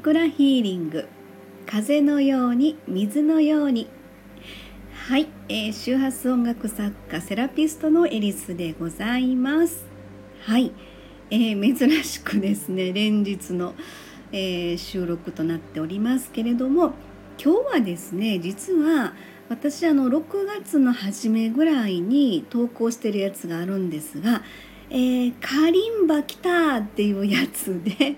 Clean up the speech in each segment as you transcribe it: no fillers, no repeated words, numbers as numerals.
桜ヒーリング、風のように水のように。はい、周波数音楽作家セラピストのエリスでございます。はい、珍しくですね、連日の、収録となっておりますけれども、今日はですね、実は私6月の初めぐらいに投稿してるやつがあるんですが、カリンバ来たっていうやつで、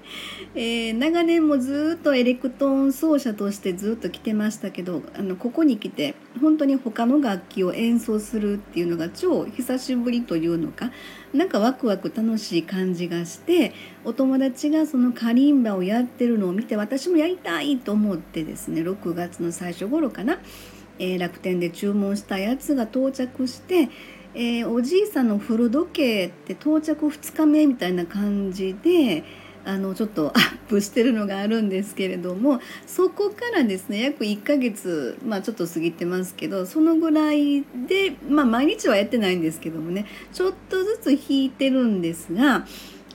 長年もずっとエレクトーン奏者としてずっと来てましたけど、ここに来て本当に他の楽器を演奏するっていうのが超久しぶりというのか、なんかワクワク楽しい感じがして、お友達がそのカリンバをやってるのを見て、私もやりたいと思ってですね、6月の最初頃かな、楽天で注文したやつが到着して、おじいさんの古時計って到着2日目みたいな感じでちょっとアップしてるのがあるんですけれども、そこからですね、約1ヶ月、ちょっと過ぎてますけど、そのぐらいで、毎日はやってないんですけどもね、ちょっとずつ弾いてるんですが、ち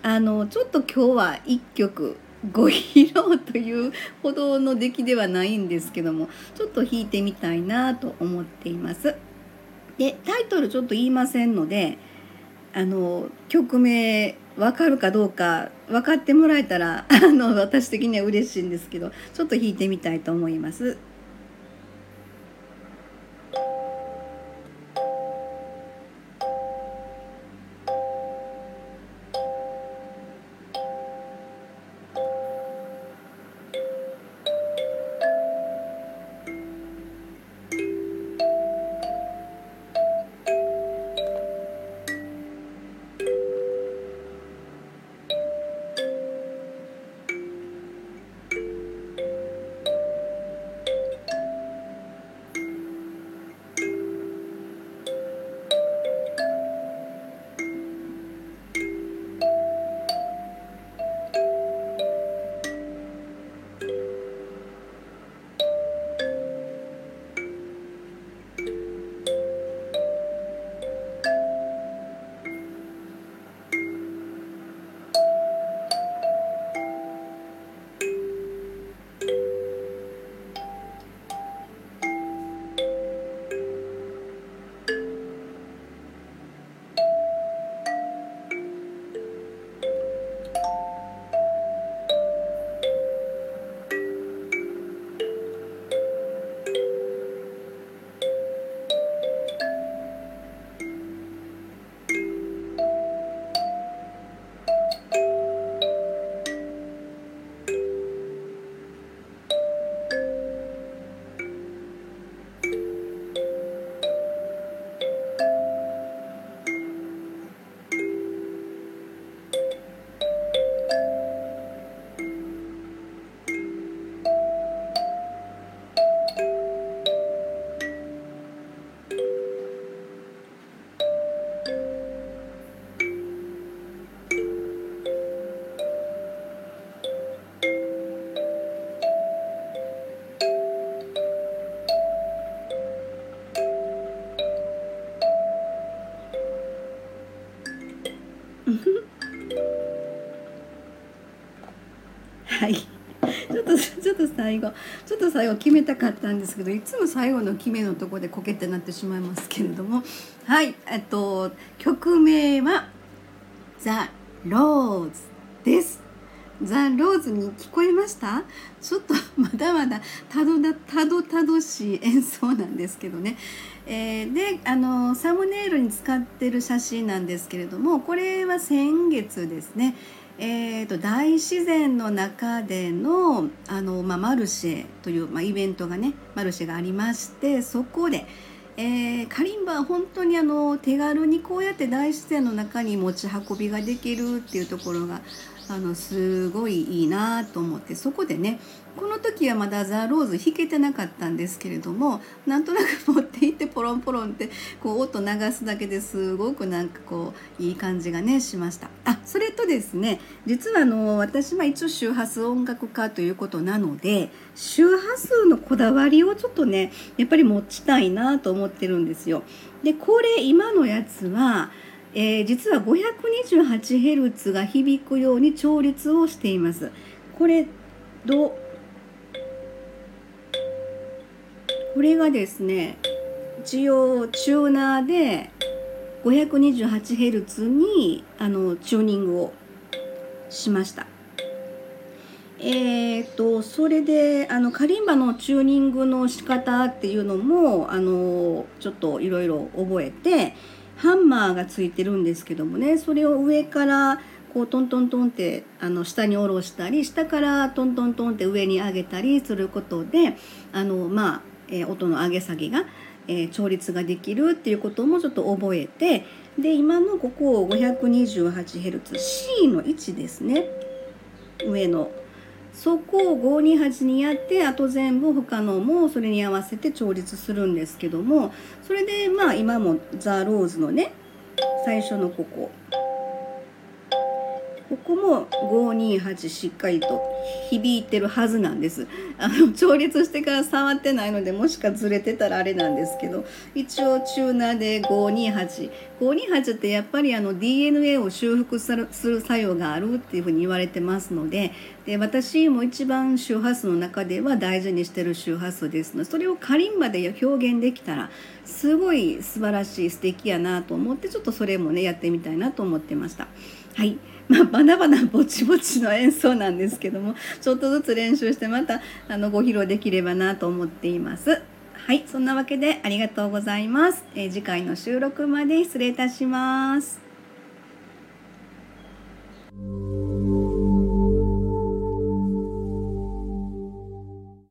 ょっと今日は1曲ご披露というほどの出来ではないんですけども、ちょっと弾いてみたいなと思っています。で、タイトルちょっと言いませんので、曲名分かるかどうか分かってもらえたら私的には嬉しいんですけど、ちょっと弾いてみたいと思います。はい、ちょっと最後決めたかったんですけど、いつも最後の決めのとこでコケってなってしまいますけれども、はい、曲名はザ・ローズです。ザ・ローズに聞こえました？ちょっとまだまだたどたどしい演奏なんですけどね、でサムネイルに使ってる写真なんですけれども、これは先月ですね、大自然の中での、マルシェという、イベントがね、マルシェがありまして、そこで、カリンバは本当に手軽にこうやって大自然の中に持ち運びができるっていうところがすごいいいなと思って、そこでね、この時はまだザ・ローズ弾けてなかったんですけれども、なんとなく持っていってポロンポロンってこう音流すだけですごくなんかこういい感じがねしました。それとですね、実は私は一応周波数音楽家ということなので、周波数のこだわりをちょっとねやっぱり持ちたいなと思ってるんですよ。で、これ今のやつは実は 528Hz が響くように調律をしています。これド、これがですね、一応チューナーで 528Hz にチューニングをしました。それでカリンバのチューニングの仕方っていうのもちょっといろいろ覚えて、ハンマーがついてるんですけどもね、それを上からこうトントントンって下に下ろしたり、下からトントントンって上に上げたりすることで音の上げ下げが、調律ができるっていうこともちょっと覚えて、で今のここを 528Hz C の位置ですね、上のそこを528にやって、あと全部他のもそれに合わせて調律するんですけども、それでまあ今もザ・ローズのね、最初のここも528しっかりと響いてるはずなんです。調律してから触ってないので、もしかずれてたらあれなんですけど、一応チューナーで528ってやっぱりDNA を修復する作用があるっていうふうに言われてますので、で私も一番周波数の中では大事にしてる周波数ですので、それをカリンバで表現できたらすごい素晴らしい、素敵やなと思って、ちょっとそれもねやってみたいなと思ってました。はい、バナバナぼちぼちの演奏なんですけども、ちょっとずつ練習してまたご披露できればなと思っています。はい、そんなわけでありがとうございます。次回の収録まで失礼いたします。